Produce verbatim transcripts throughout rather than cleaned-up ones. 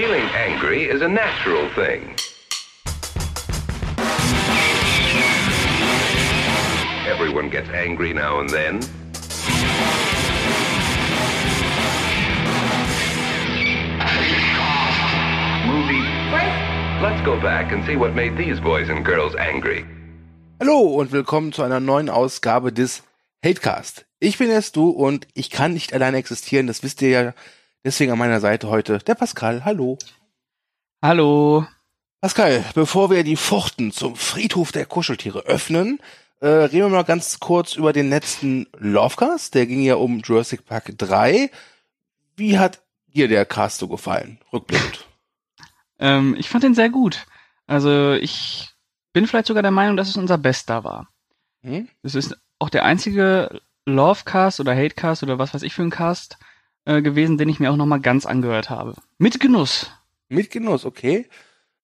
Feeling angry is a natural thing. Everyone gets angry now and then. Movie Break. Let's go back and see what made these boys and girls angry. Hallo und willkommen zu einer neuen Ausgabe des Hatecast. Ich bin der Stu und ich kann nicht alleine existieren, das wisst ihr ja. Deswegen an meiner Seite heute der Pascal. Hallo. Hallo. Pascal, bevor wir die Pforten zum Friedhof der Kuscheltiere öffnen, äh, reden wir mal ganz kurz über den letzten Lovecast. Der ging ja um Jurassic Park drei. Wie hat dir der Cast so gefallen? Rückblickend. Ähm, ich fand den sehr gut. Also ich bin vielleicht sogar der Meinung, dass es unser Bester war. Hm? Es ist auch der einzige Lovecast oder Hatecast oder was weiß ich für ein Cast gewesen, den ich mir auch nochmal ganz angehört habe. Mit Genuss. Mit Genuss, okay.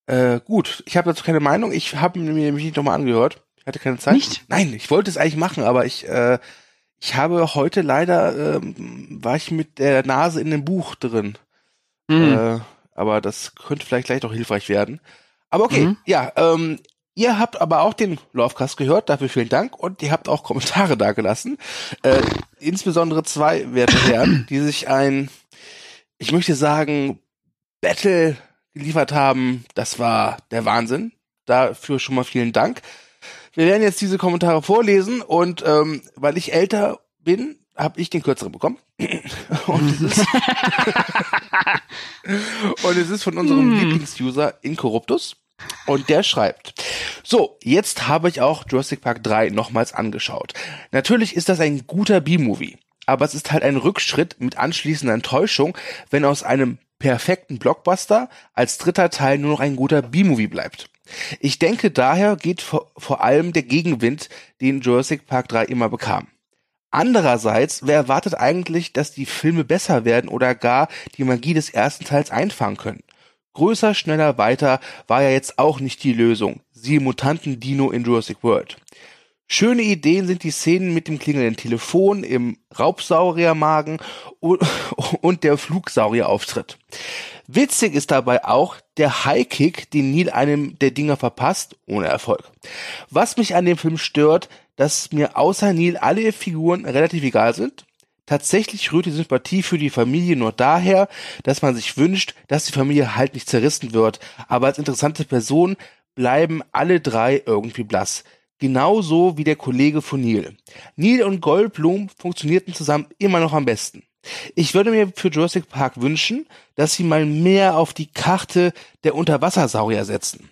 Äh, gut, ich habe dazu keine Meinung. Ich habe mir nämlich nicht nochmal angehört. Ich hatte keine Zeit. Nicht? Nein, ich wollte es eigentlich machen, aber ich äh, ich habe heute leider, äh, war ich mit der Nase in dem Buch drin. Mhm. Äh, aber das könnte vielleicht gleich noch hilfreich werden. Aber okay, mhm. ja, ähm, ihr habt aber auch den Lovecast gehört, dafür vielen Dank. Und ihr habt auch Kommentare dagelassen. Äh, insbesondere zwei werte Herren, die sich ein, ich möchte sagen, Battle geliefert haben. Das war der Wahnsinn. Dafür schon mal vielen Dank. Wir werden jetzt diese Kommentare vorlesen. Und ähm, weil ich älter bin, habe ich den kürzeren bekommen. Und es ist, und es ist von unserem mm. Lieblingsuser Inkorruptus. Und der schreibt, so, jetzt habe ich auch Jurassic Park drei nochmals angeschaut. Natürlich ist das ein guter B-Movie, aber es ist halt ein Rückschritt mit anschließender Enttäuschung, wenn aus einem perfekten Blockbuster als dritter Teil nur noch ein guter B-Movie bleibt. Ich denke, daher geht vor, vor allem der Gegenwind, den Jurassic Park drei immer bekam. Andererseits, wer erwartet eigentlich, dass die Filme besser werden oder gar die Magie des ersten Teils einfangen können? Größer, schneller, weiter war ja jetzt auch nicht die Lösung. Siehe Mutanten-Dino in Jurassic World. Schöne Ideen sind die Szenen mit dem klingelnden Telefon, im Raubsauriermagen und der Flugsaurierauftritt. Witzig ist dabei auch der Highkick, den Neil einem der Dinger verpasst, ohne Erfolg. Was mich an dem Film stört, dass mir außer Neil alle Figuren relativ egal sind. Tatsächlich rührt die Sympathie für die Familie nur daher, dass man sich wünscht, dass die Familie halt nicht zerrissen wird. Aber als interessante Person bleiben alle drei irgendwie blass. Genauso wie der Kollege von Neil. Neil und Goldblum funktionierten zusammen immer noch am besten. Ich würde mir für Jurassic Park wünschen, dass sie mal mehr auf die Karte der Unterwassersaurier setzen.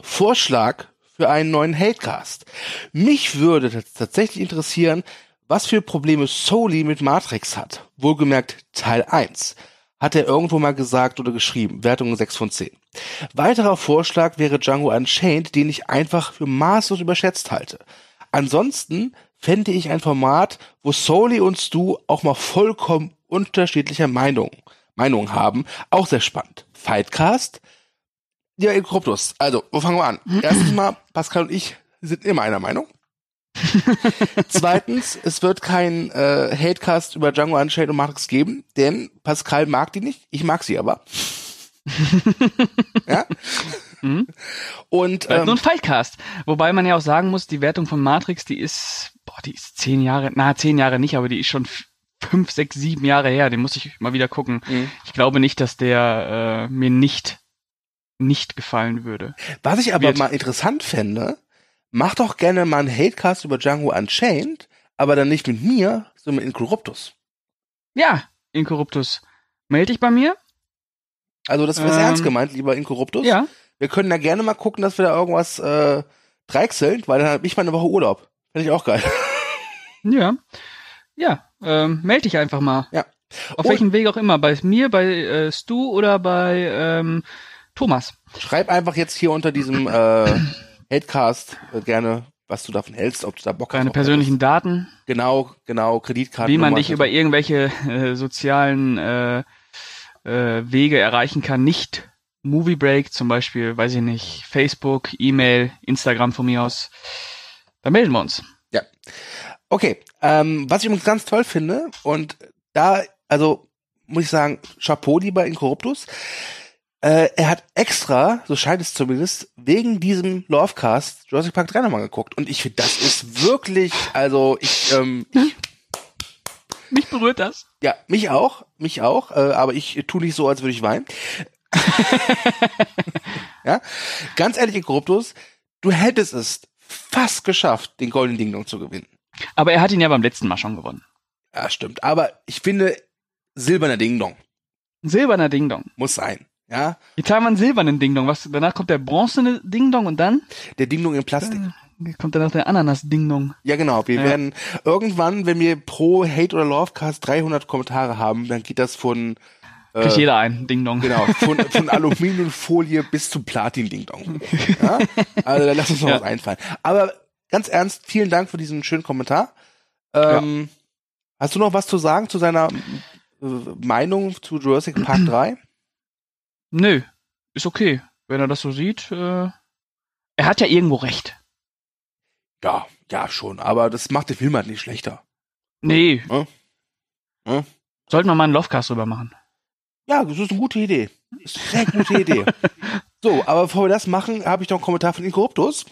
Vorschlag für einen neuen Hatecast. Mich würde tatsächlich interessieren, was für Probleme Soli mit Matrix hat. Wohlgemerkt Teil eins. Hat er irgendwo mal gesagt oder geschrieben. Wertung sechs von zehn. Weiterer Vorschlag wäre Django Unchained, den ich einfach für maßlos überschätzt halte. Ansonsten fände ich ein Format, wo Soli und Stu auch mal vollkommen unterschiedlicher Meinung, Meinung haben. Auch sehr spannend. Fightcast? Ja, Inkorruptus. Also, wo fangen wir an? Erstens mal, Pascal und ich sind immer einer Meinung. Zweitens, es wird kein äh, Hatecast über Django Unchained und Matrix geben, denn Pascal mag die nicht, ich mag sie aber. Ja? Mhm. Und ähm, nur ein Fightcast. Wobei man ja auch sagen muss, die Wertung von Matrix, die ist, boah, die ist zehn Jahre, na, zehn Jahre nicht, aber die ist schon fünf, sechs, sieben Jahre her. Den muss ich mal wieder gucken. Mhm. Ich glaube nicht, dass der äh, mir nicht nicht gefallen würde. Was ich aber wird. mal interessant fände, mach doch gerne mal einen Hatecast über Django Unchained, aber dann nicht mit mir, sondern mit Inkorruptus. Ja, Inkorruptus. Meld dich bei mir. Also das ist ähm, ernst gemeint, lieber Inkorruptus. Ja. Wir können da gerne mal gucken, dass wir da irgendwas äh, dreichseln, weil dann habe ich mal eine Woche Urlaub. Finde ich auch geil. Ja, ja. Ähm, meld dich einfach mal. Ja. Auf welchem Weg auch immer. Bei mir, bei äh, Stu oder bei ähm, Thomas. Schreib einfach jetzt hier unter diesem äh, Hatecast, äh, gerne, was du davon hältst, ob du da Bock hast. Deine persönlichen Daten. Genau, genau, Kreditkarten. Wie man dich über irgendwelche äh, sozialen äh, äh, Wege erreichen kann. Nicht Movie Break, zum Beispiel, weiß ich nicht, Facebook, E-Mail, Instagram von mir aus. Da melden wir uns. Ja. Okay, ähm, was ich übrigens ganz toll finde, und da, also, muss ich sagen, Chapeau lieber Inkorruptus. Äh, er hat extra, so scheint es zumindest, wegen diesem Lovecast Jurassic Park drei nochmal geguckt. Und ich finde, das ist wirklich, also ich, ähm, ich mich berührt das. Ja, mich auch, mich auch, äh, aber ich tue nicht so, als würde ich weinen. Ja, ganz ehrlich, Inkorruptus, du hättest es fast geschafft, den goldenen Ding-Dong zu gewinnen. Aber er hat ihn ja beim letzten Mal schon gewonnen. Ja, stimmt. Aber ich finde, silberner Ding-Dong. Silberner Ding-Dong. Muss sein. Ja. Jetzt haben wir einen silbernen Ding-Dong. Was, danach kommt der bronzene Ding-Dong und dann? Der Ding-Dong in Plastik. Äh, kommt danach der Ananas-Ding-Dong. Ja, genau. Wir ja. werden irgendwann, wenn wir pro Hate- oder Lovecast dreihundert Kommentare haben, dann geht das von... Äh, kriegt jeder ein Ding-Dong. Genau. Von, von Aluminiumfolie bis zum Platin-Ding-Dong. Ja? Also, dann lass uns noch ja. was einfallen. Aber ganz ernst, vielen Dank für diesen schönen Kommentar. Ähm, ja. Hast du noch was zu sagen zu seiner äh, Meinung zu Jurassic Park drei? Nö, ist okay. Wenn er das so sieht, äh, er hat ja irgendwo recht. Ja, ja schon, aber das macht den Film halt nicht schlechter. Nee. Hm? Hm? Sollten wir mal einen Lovecast drüber machen. Ja, das ist eine gute Idee. Das ist eine sehr gute Idee. So, aber bevor wir das machen, habe ich noch einen Kommentar von Inkorruptus.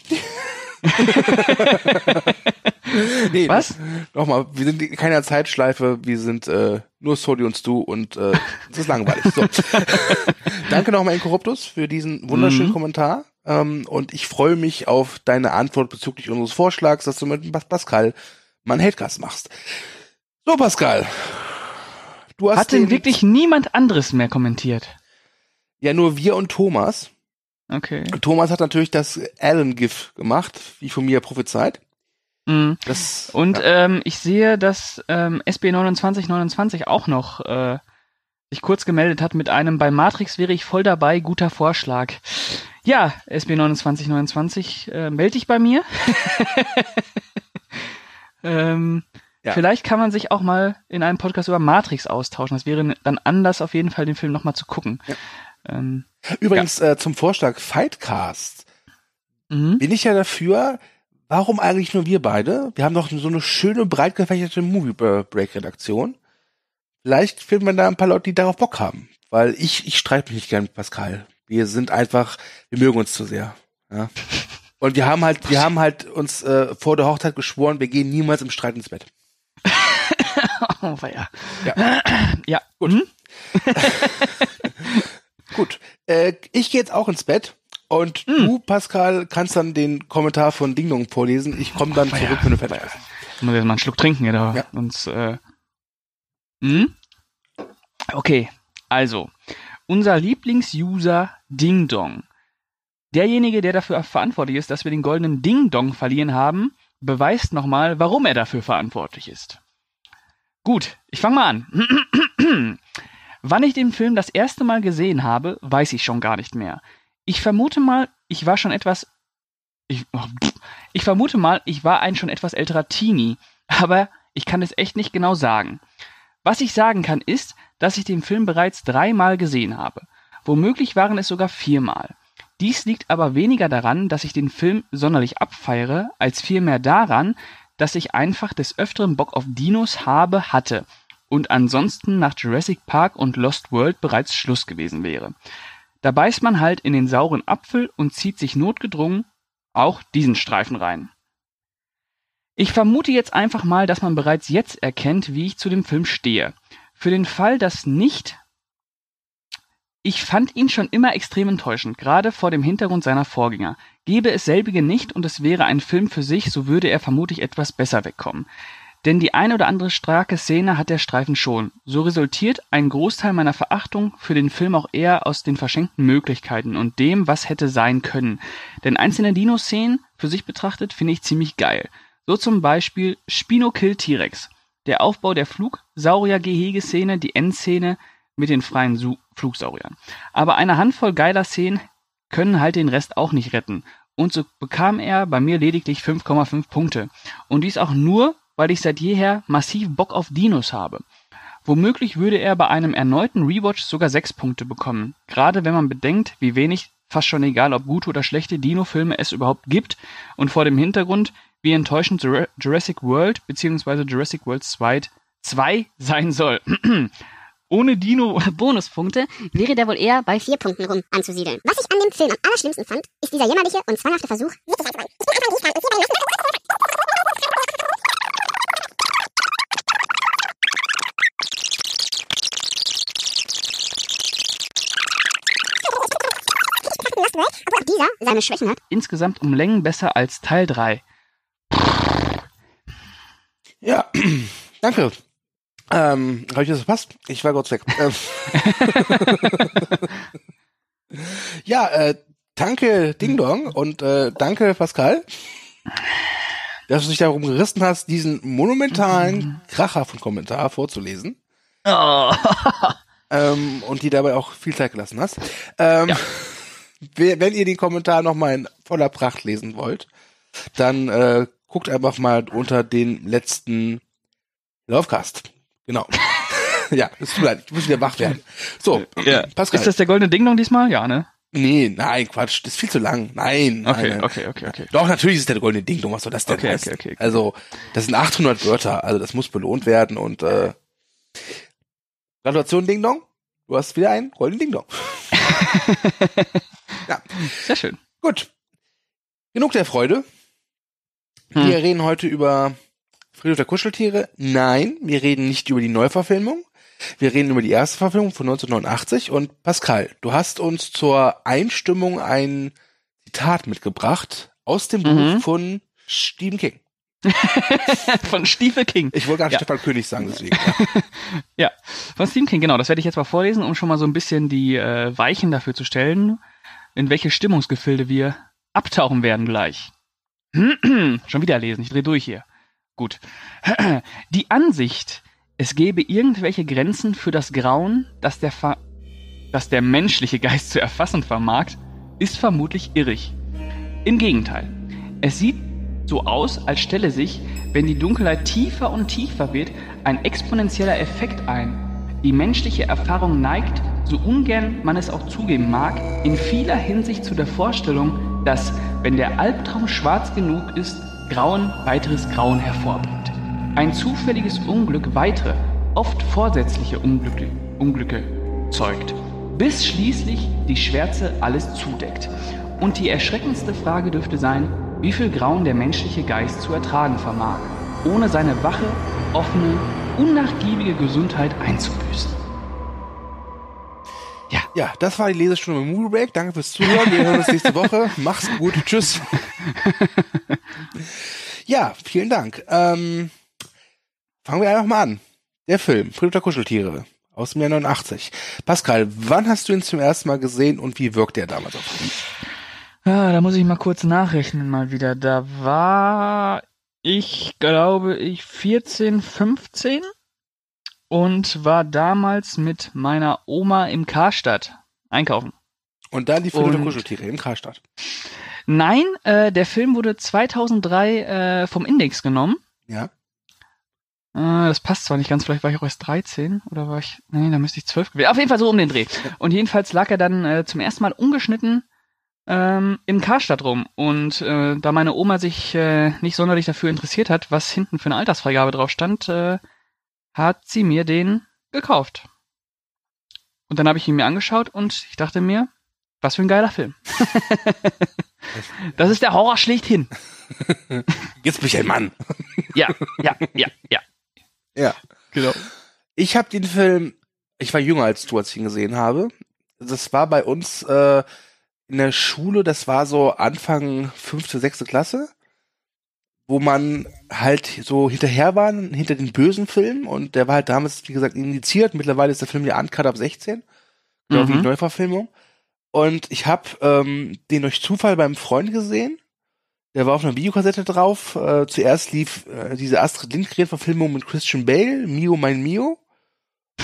Nee, was? Nochmal, wir sind in keiner Zeitschleife, wir sind äh, nur Soli und Stu und äh, es ist langweilig. So. Danke nochmal, Inkorruptus, für diesen wunderschönen mhm. Kommentar. Ähm, und ich freue mich auf deine Antwort bezüglich unseres Vorschlags, dass du mit Pascal mal einen Hatecast machst. So, Pascal. Du hast Hat denn wirklich niemand anderes mehr kommentiert? Ja, nur wir und Thomas. Okay. Thomas hat natürlich das Alan-GIF gemacht, wie von mir prophezeit. Mm. Das, und ja. ähm, ich sehe, dass ähm, S B neunundzwanzig neunundzwanzig auch noch äh, sich kurz gemeldet hat mit einem bei Matrix wäre ich voll dabei, guter Vorschlag. Ja, S B neunundzwanzig neunundzwanzig, äh, melde dich bei mir. ähm, ja. Vielleicht kann man sich auch mal in einem Podcast über Matrix austauschen. Das wäre dann anders auf jeden Fall, den Film nochmal zu gucken. Ja. Ähm, Übrigens ja. äh, zum Vorschlag Fightcast. Mhm. Bin ich ja dafür... Warum eigentlich nur wir beide? Wir haben doch so eine schöne, breit gefächerte Movie Break-Redaktion. Vielleicht finden wir da ein paar Leute, die darauf Bock haben. Weil ich, ich streite mich nicht gern mit Pascal. Wir sind einfach, wir mögen uns zu sehr. Ja? Und wir haben halt, wir haben halt uns äh, vor der Hochzeit geschworen, wir gehen niemals im Streit ins Bett. Oh, weia. Ja. Ja. Gut. Hm? Gut. Äh, ich gehe jetzt auch ins Bett. Und hm. du, Pascal, kannst dann den Kommentar von Ding-Dong vorlesen. Ich komme dann oh, zurück, wenn du fertig bist. Ich muss jetzt mal einen Schluck trinken, oder? Ja. Sonst, äh, hm? Okay, also, unser Lieblings-User Ding-Dong. Derjenige, der dafür verantwortlich ist, dass wir den goldenen Ding-Dong verliehen haben, beweist nochmal, warum er dafür verantwortlich ist. Gut, ich fange mal an. Wann ich den Film das erste Mal gesehen habe, weiß ich schon gar nicht mehr. Ich vermute mal, ich war schon etwas, ich, oh, ich vermute mal, ich war ein schon etwas älterer Teenie, aber ich kann es echt nicht genau sagen. Was ich sagen kann ist, dass ich den Film bereits dreimal gesehen habe. Womöglich waren es sogar viermal. Dies liegt aber weniger daran, dass ich den Film sonderlich abfeiere, als vielmehr daran, dass ich einfach des Öfteren Bock auf Dinos habe, hatte und ansonsten nach Jurassic Park und Lost World bereits Schluss gewesen wäre. Da beißt man halt in den sauren Apfel und zieht sich notgedrungen auch diesen Streifen rein. Ich vermute jetzt einfach mal, dass man bereits jetzt erkennt, wie ich zu dem Film stehe. Für den Fall, dass nicht... Ich fand ihn schon immer extrem enttäuschend, gerade vor dem Hintergrund seiner Vorgänger. Gäbe es selbige nicht und es wäre ein Film für sich, so würde er vermutlich etwas besser wegkommen. Denn die ein oder andere starke Szene hat der Streifen schon. So resultiert ein Großteil meiner Verachtung für den Film auch eher aus den verschenkten Möglichkeiten und dem, was hätte sein können. Denn einzelne Dino-Szenen für sich betrachtet finde ich ziemlich geil. So zum Beispiel Spino Kill T-Rex, der Aufbau der Flugsaurier-Gehege-Szene, die Endszene mit den freien Su- Flugsauriern. Aber eine Handvoll geiler Szenen können halt den Rest auch nicht retten. Und so bekam er bei mir lediglich fünf Komma fünf Punkte. Und dies auch nur... weil ich seit jeher massiv Bock auf Dinos habe. Womöglich würde er bei einem erneuten Rewatch sogar sechs Punkte bekommen, gerade wenn man bedenkt, wie wenig, fast schon egal, ob gute oder schlechte Dino-Filme es überhaupt gibt und vor dem Hintergrund, wie enttäuschend Jurassic World bzw. Jurassic World zwei sein soll. ohne Dino Bonuspunkte wäre der wohl eher bei vier Punkten rum anzusiedeln. Was ich an dem Film am allerschlimmsten fand, ist dieser jämmerliche und zwanghafte Versuch, nicht gesagt zu sein. Ich bin einfach nicht und sie obwohl auch dieser seine Schwächen hat. Insgesamt um Längen besser als Teil drei. Ja, danke. Ähm, habe ich das verpasst? Ich war kurz weg. ja, äh, danke Ding-Dong und äh, danke Pascal, dass du dich darum gerissen hast, diesen monumentalen Kracher von Kommentar vorzulesen. Oh. ähm, und die dabei auch viel Zeit gelassen hast. Ähm, ja. Wenn ihr den Kommentar nochmal in voller Pracht lesen wollt, dann äh, guckt einfach mal unter den letzten Lovecast. Genau. ja, es tut leid, ich muss wieder wach werden. So, ja. Pascal. Ist das der goldene Ding-Dong diesmal? Ja, ne? Nee, nein, Quatsch, das ist viel zu lang. Nein. Okay, nein, okay, okay, okay. Doch, natürlich ist es der goldene Ding-Dong, was soll das denn? Okay, okay, okay, okay. Also, das sind achthundert Wörter, also das muss belohnt werden und äh, Gratulation Ding-Dong, du hast wieder einen goldenen Ding-Dong. ja. Sehr schön. Gut. Genug der Freude. Hm. Wir reden heute über Friedhof der Kuscheltiere. Nein, wir reden nicht über die Neuverfilmung. Wir reden über die erste Verfilmung von neunzehnhundertneunundachtzig. Und Pascal, du hast uns zur Einstimmung ein Zitat mitgebracht aus dem mhm. Buch von Stephen King. von Stephen King. Ich wollte gar nicht ja. Stefan König sagen, deswegen. Ja. ja, von Stephen King, genau. Das werde ich jetzt mal vorlesen, um schon mal so ein bisschen die äh, Weichen dafür zu stellen, in welche Stimmungsgefilde wir abtauchen werden gleich. schon wieder lesen, ich drehe durch hier. Gut. Die Ansicht, es gäbe irgendwelche Grenzen für das Grauen, das der, Fa- das der menschliche Geist zu erfassen vermag, ist vermutlich irrig. Im Gegenteil. Es sieht so aus, als stelle sich, wenn die Dunkelheit tiefer und tiefer wird, ein exponentieller Effekt ein. Die menschliche Erfahrung neigt, so ungern man es auch zugeben mag, in vieler Hinsicht zu der Vorstellung, dass, wenn der Albtraum schwarz genug ist, Grauen weiteres Grauen hervorbringt. Ein zufälliges Unglück weitere, oft vorsätzliche Unglücke, Unglücke zeugt, bis schließlich die Schwärze alles zudeckt. Und die erschreckendste Frage dürfte sein, wie viel Grauen der menschliche Geist zu ertragen vermag, ohne seine wache, offene, unnachgiebige Gesundheit einzubüßen. Ja, ja, das war die Lesestunde mit Movie Break. Danke fürs Zuhören. Wir hören uns nächste Woche. Mach's gut. Tschüss. ja, vielen Dank. Ähm, fangen wir einfach mal an. Der Film Friedhof der Kuscheltiere aus dem Jahr neunundachtzig. Pascal, wann hast du ihn zum ersten Mal gesehen und wie wirkte er damals auf dich? Ja, da muss ich mal kurz nachrechnen mal wieder. Da war ich, glaube ich, vierzehn, fünfzehn und war damals mit meiner Oma im Karstadt einkaufen. Und dann die Friedhof der Kuscheltiere im Karstadt? Nein, äh, der Film wurde zweitausenddrei äh, vom Index genommen. Ja. Äh, das passt zwar nicht ganz, vielleicht war ich auch erst dreizehn oder war ich, nee, da müsste ich zwölf gewesen. Auf jeden Fall so um den Dreh. Und jedenfalls lag er dann äh, zum ersten Mal ungeschnitten Ähm, im Karstadt rum und äh, da meine Oma sich äh, nicht sonderlich dafür interessiert hat, was hinten für eine Altersfreigabe drauf stand, äh, hat sie mir den gekauft. Und dann habe ich ihn mir angeschaut und ich dachte mir, was für ein geiler Film. das ist der Horror schlechthin. Jetzt bin ich ein Mann. ja, ja, ja, ja. Ja, genau. Ich habe den Film, ich war jünger als du, als ich ihn gesehen habe. Das war bei uns äh, in der Schule, das war so Anfang fünfte, sechste Klasse, wo man halt so hinterher war, hinter den bösen Filmen und der war halt damals, wie gesagt, indiziert. Mittlerweile ist der Film ja uncut ab sechzehn, glaube ich, mhm. Neuverfilmung. Und ich habe ähm, den durch Zufall beim Freund gesehen, der war auf einer Videokassette drauf. Äh, zuerst lief äh, diese Astrid Lindgren-Verfilmung mit Christian Bale, Mio, mein Mio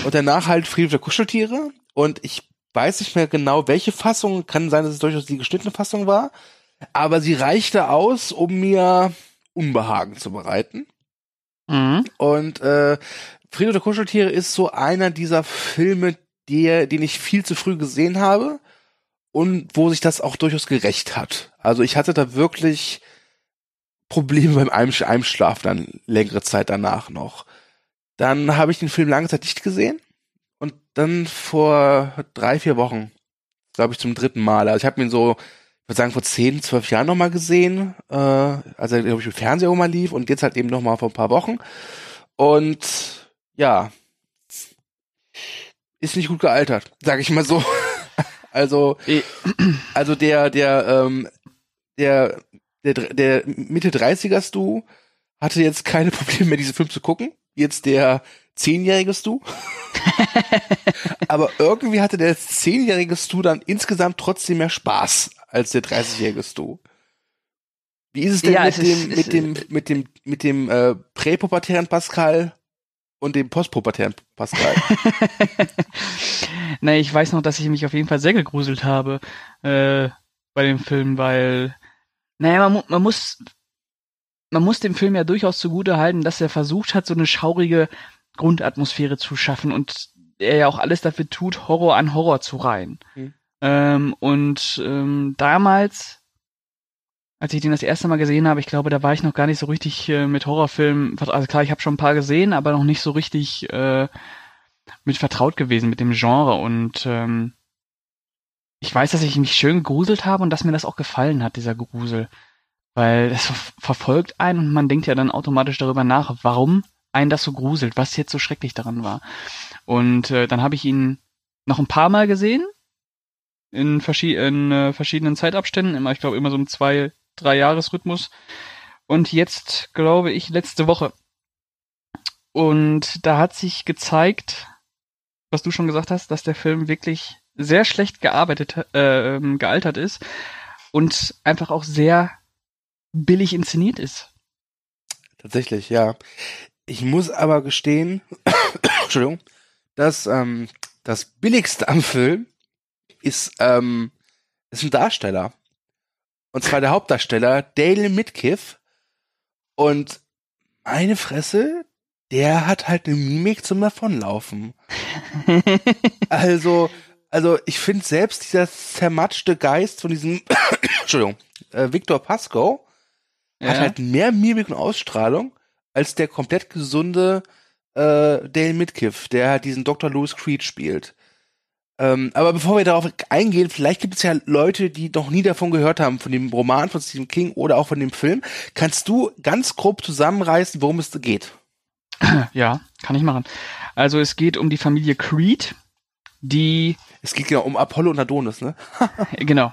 und danach halt Friedhof der Kuscheltiere und ich weiß nicht mehr genau, welche Fassung. Kann sein, dass es durchaus die geschnittene Fassung war. Aber sie reichte aus, um mir Unbehagen zu bereiten. Mhm. Und äh, Friedhof der Kuscheltiere ist so einer dieser Filme, die, den ich viel zu früh gesehen habe. Und wo sich das auch durchaus gerecht hat. Also ich hatte da wirklich Probleme beim Einschlafen dann längere Zeit danach noch. Dann habe ich den Film lange Zeit nicht gesehen. Und dann vor drei, vier Wochen, glaube ich, zum dritten Mal. Also ich habe ihn so, ich würde sagen, vor zehn, zwölf Jahren nochmal gesehen, äh, als er, glaube ich, im Fernseher mal lief und jetzt halt eben nochmal vor ein paar Wochen. Und ja, ist nicht gut gealtert, sage ich mal so. Also, also der, der, ähm, der, der, der Mitte dreißiger Stu hatte jetzt keine Probleme mehr, diesen Film zu gucken. Jetzt der zehnjährige Stu. Aber irgendwie hatte der zehnjährige Stu dann insgesamt trotzdem mehr Spaß als der dreißigjährige Stu. Wie ist es denn ja, mit, es dem, ist, mit dem, mit dem, mit dem, mit dem äh, präpubertären Pascal und dem postpubertären Pascal? Na, ich weiß noch, dass ich mich auf jeden Fall sehr gegruselt habe äh, bei dem Film, weil, naja, man, man muss... Man muss dem Film ja durchaus zugutehalten, dass er versucht hat, so eine schaurige Grundatmosphäre zu schaffen und er ja auch alles dafür tut, Horror an Horror zu reihen. Mhm. Ähm, und ähm, damals, als ich den das erste Mal gesehen habe, ich glaube, da war ich noch gar nicht so richtig äh, mit Horrorfilmen, also klar, ich habe schon ein paar gesehen, aber noch nicht so richtig äh, mit vertraut gewesen, mit dem Genre. Und ähm, ich weiß, dass ich mich schön gegruselt habe und dass mir das auch gefallen hat, dieser Grusel. Weil das verfolgt einen und man denkt ja dann automatisch darüber nach, warum einen das so gruselt, was jetzt so schrecklich daran war. Und äh, dann habe ich ihn noch ein paar Mal gesehen, in, verschi- in äh, verschiedenen Zeitabständen, immer, ich glaube immer so im zwei-, drei-Jahres-Rhythmus. Und jetzt, glaube ich, letzte Woche. Und da hat sich gezeigt, was du schon gesagt hast, dass der Film wirklich sehr schlecht gearbeitet, äh, gealtert ist und einfach auch sehr billig inszeniert ist. Tatsächlich, ja. Ich muss aber gestehen, Entschuldigung, dass ähm, das Billigste am Film ist, ähm, ist ein Darsteller. Und zwar der Hauptdarsteller, Dale Midkiff. Und meine Fresse, der hat halt eine Mimik zum Davonlaufen. also, also ich finde selbst dieser zermatschte Geist von diesem Entschuldigung, äh, Victor Pascoe hat ja halt mehr Mimik und Ausstrahlung als der komplett gesunde äh, Dale Midkiff, der halt diesen Doktor Louis Creed spielt. Ähm, aber bevor wir darauf eingehen, vielleicht gibt es ja Leute, die noch nie davon gehört haben, von dem Roman von Stephen King oder auch von dem Film. Kannst du ganz grob zusammenreißen, worum es geht? Ja, kann ich machen. Also es geht um die Familie Creed, die... Es geht ja um Apollo und Adonis, ne? Genau.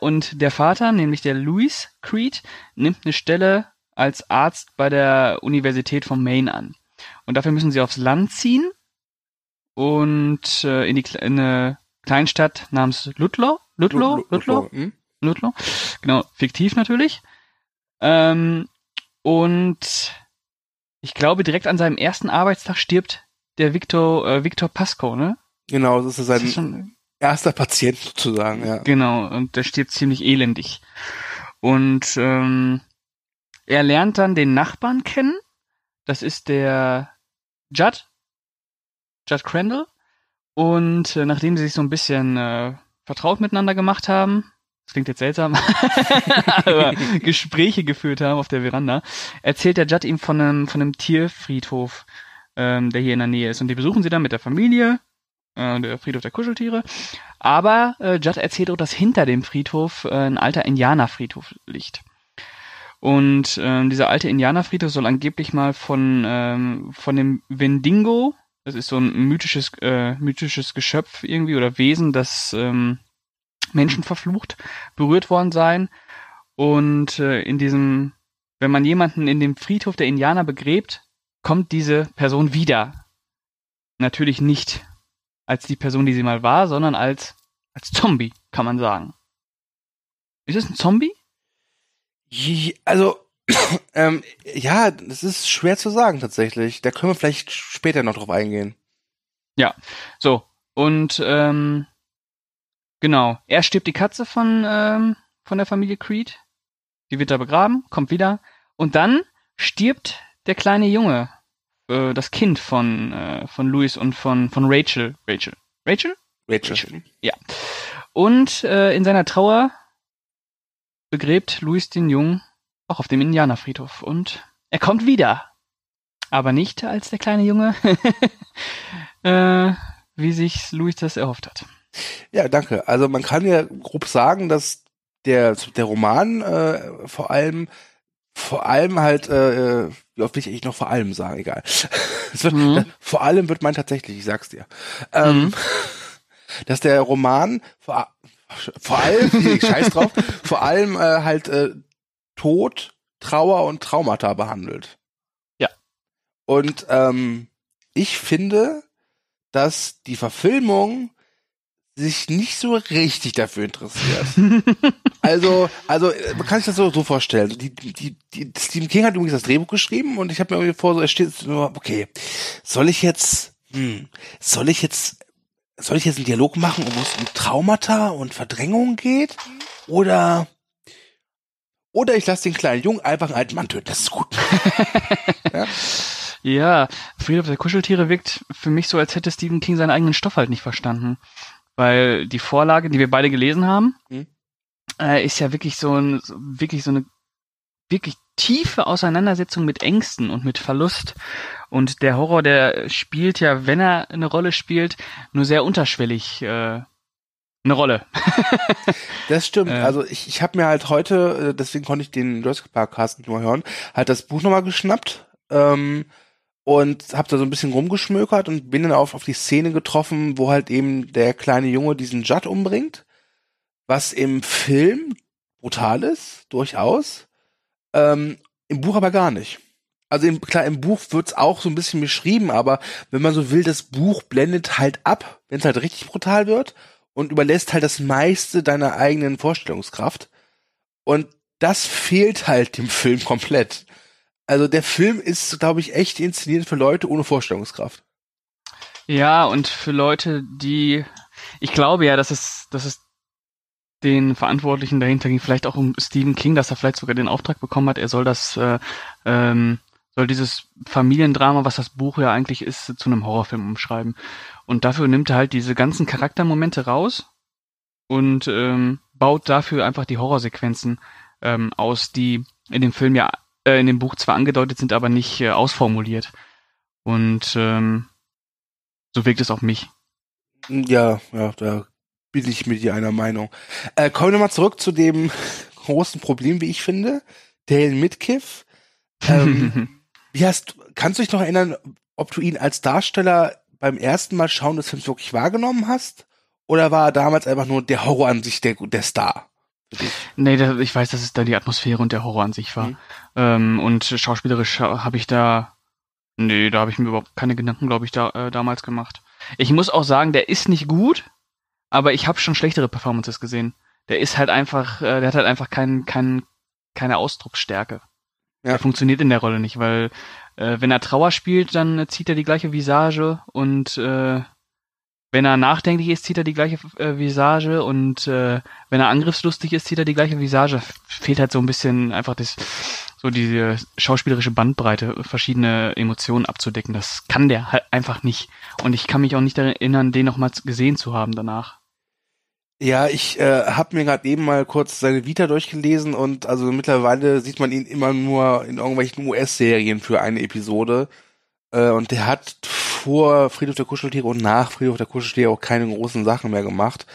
Und der Vater, nämlich der Louis Creed, nimmt eine Stelle als Arzt bei der Universität von Maine an. Und dafür müssen sie aufs Land ziehen und äh, in, die, in eine Kleinstadt namens Ludlow. Ludlow? Ludlow? Ludlow, hm? Ludlow? Genau, fiktiv natürlich. Ähm, und ich glaube, direkt an seinem ersten Arbeitstag stirbt der Victor, äh, Victor Pascoe, ne? Genau, das ist sein erster Patient sozusagen, ja. Genau, und der stirbt ziemlich elendig. Und ähm, er lernt dann den Nachbarn kennen. Das ist der Judd, Judd Crandall. Und äh, nachdem sie sich so ein bisschen äh, vertraut miteinander gemacht haben, das klingt jetzt seltsam, aber Gespräche geführt haben auf der Veranda, erzählt der Judd ihm von einem, von einem Tierfriedhof, ähm, der hier in der Nähe ist. Und die besuchen sie dann mit der Familie. Der Friedhof der Kuscheltiere. Aber äh, Judd erzählt auch, dass hinter dem Friedhof äh, ein alter Indianerfriedhof liegt. Und äh, dieser alte Indianerfriedhof soll angeblich mal von ähm, von dem Wendigo, das ist so ein mythisches äh, mythisches Geschöpf irgendwie oder Wesen, das ähm, Menschen verflucht, berührt worden sein. Und äh, in diesem, wenn man jemanden in dem Friedhof der Indianer begräbt, kommt diese Person wieder. Natürlich nicht als die Person, die sie mal war, sondern als als Zombie, kann man sagen. Ist es ein Zombie? Also, ähm, ja, das ist schwer zu sagen tatsächlich. Da können wir vielleicht später noch drauf eingehen. Ja, so. Und ähm, genau, erst stirbt die Katze von, ähm, von der Familie Creed. Die wird da begraben, kommt wieder. Und dann stirbt der kleine Junge, das Kind von äh, von Louis und von von Rachel. Rachel? Rachel? Rachel. Rachel. Ja. Und äh, in seiner Trauer begräbt Louis den Jungen auch auf dem Indianerfriedhof. Und er kommt wieder. aber nicht als der kleine Junge, äh, wie sich Louis das erhofft hat. Ja, danke. Also man kann ja grob sagen, dass der, der Roman äh, vor allem vor allem halt, äh, wie oft will ich eigentlich noch vor allem sagen, egal. Es wird, mhm. Vor allem wird man tatsächlich, ich sag's dir, ähm, mhm. dass der Roman vor, vor allem, nee, scheiß drauf, vor allem äh, halt äh, Tod, Trauer und Traumata behandelt. Ja. Und ähm, ich finde, dass die Verfilmung sich nicht so richtig dafür interessiert. also, also man kann sich das so, so vorstellen. Die, die, die, Stephen King hat übrigens das Drehbuch geschrieben und ich habe mir irgendwie vor, so es steht nur, okay, soll ich jetzt, hm, soll ich jetzt, soll ich jetzt einen Dialog machen, wo es um Traumata und Verdrängung geht? Oder, oder ich lasse den kleinen Jungen einfach einen alten Mann töten. Das ist gut. ja? ja, Friedhof der Kuscheltiere wirkt für mich so, als hätte Stephen King seinen eigenen Stoff halt nicht verstanden. Weil die Vorlage, die wir beide gelesen haben, mhm. äh, ist ja wirklich so ein, wirklich so eine wirklich tiefe Auseinandersetzung mit Ängsten und mit Verlust. Und der Horror, der spielt ja, wenn er eine Rolle spielt, nur sehr unterschwellig äh, eine Rolle. das stimmt. Äh, also ich, ich habe mir halt heute, deswegen konnte ich den Jurassic Park Cast nicht mehr hören, halt das Buch nochmal geschnappt. Ähm, Und hab da so ein bisschen rumgeschmökert und bin dann auf, auf die Szene getroffen, wo halt eben der kleine Junge diesen Judd umbringt, was im Film brutal ist, durchaus, ähm, im Buch aber gar nicht. Also im, klar, im Buch wird's auch so ein bisschen beschrieben, aber wenn man so will, das Buch blendet halt ab, wenn es halt richtig brutal wird und überlässt halt das meiste deiner eigenen Vorstellungskraft. Und das fehlt halt dem Film komplett. Also der Film ist, glaube ich, echt inszeniert für Leute ohne Vorstellungskraft. Ja, und für Leute, die, ich glaube ja, dass es, dass es den Verantwortlichen dahinter ging, vielleicht auch um Stephen King, dass er vielleicht sogar den Auftrag bekommen hat, er soll das, äh, ähm, soll dieses Familiendrama, was das Buch ja eigentlich ist, zu einem Horrorfilm umschreiben. Und dafür nimmt er halt diese ganzen Charaktermomente raus und ähm, baut dafür einfach die Horrorsequenzen ähm, aus, die in dem Film ja in dem Buch zwar angedeutet sind, aber nicht äh, ausformuliert. Und ähm, so wirkt es auf mich. Ja, ja, da bin ich mit dir einer Meinung. Äh, kommen wir mal zurück zu dem großen Problem, wie ich finde. Dale Midkiff. Ähm, wie hast, kannst du dich noch erinnern, ob du ihn als Darsteller beim ersten Mal schauen des Films wirklich wahrgenommen hast? Oder war er damals einfach nur der Horror an sich, der, der Star? Nee, das, ich weiß, dass es da die Atmosphäre und der Horror an sich war. Mhm. Ähm, und schauspielerisch habe ich da, nee, da habe ich mir überhaupt keine Gedanken, glaube ich, da äh, damals gemacht. Ich muss auch sagen, der ist nicht gut, aber ich habe schon schlechtere Performances gesehen. Der ist halt einfach, äh, der hat halt einfach keinen, keinen, keine Ausdrucksstärke. Ja. Der funktioniert in der Rolle nicht, weil äh, wenn er Trauer spielt, dann äh, zieht er die gleiche Visage und äh, wenn er nachdenklich ist, zieht er die gleiche äh, Visage und äh, wenn er angriffslustig ist, zieht er die gleiche Visage. Fehlt halt so ein bisschen einfach das, so diese schauspielerische Bandbreite, verschiedene Emotionen abzudecken. Das kann der halt einfach nicht. Und ich kann mich auch nicht daran erinnern, den nochmal gesehen zu haben danach. Ja, ich äh, habe mir gerade eben mal kurz seine Vita durchgelesen und also mittlerweile sieht man ihn immer nur in irgendwelchen U S-Serien für eine Episode. Äh, und der hat vor Friedhof der Kuscheltiere und nach Friedhof der Kuscheltiere auch keine großen Sachen mehr gemacht.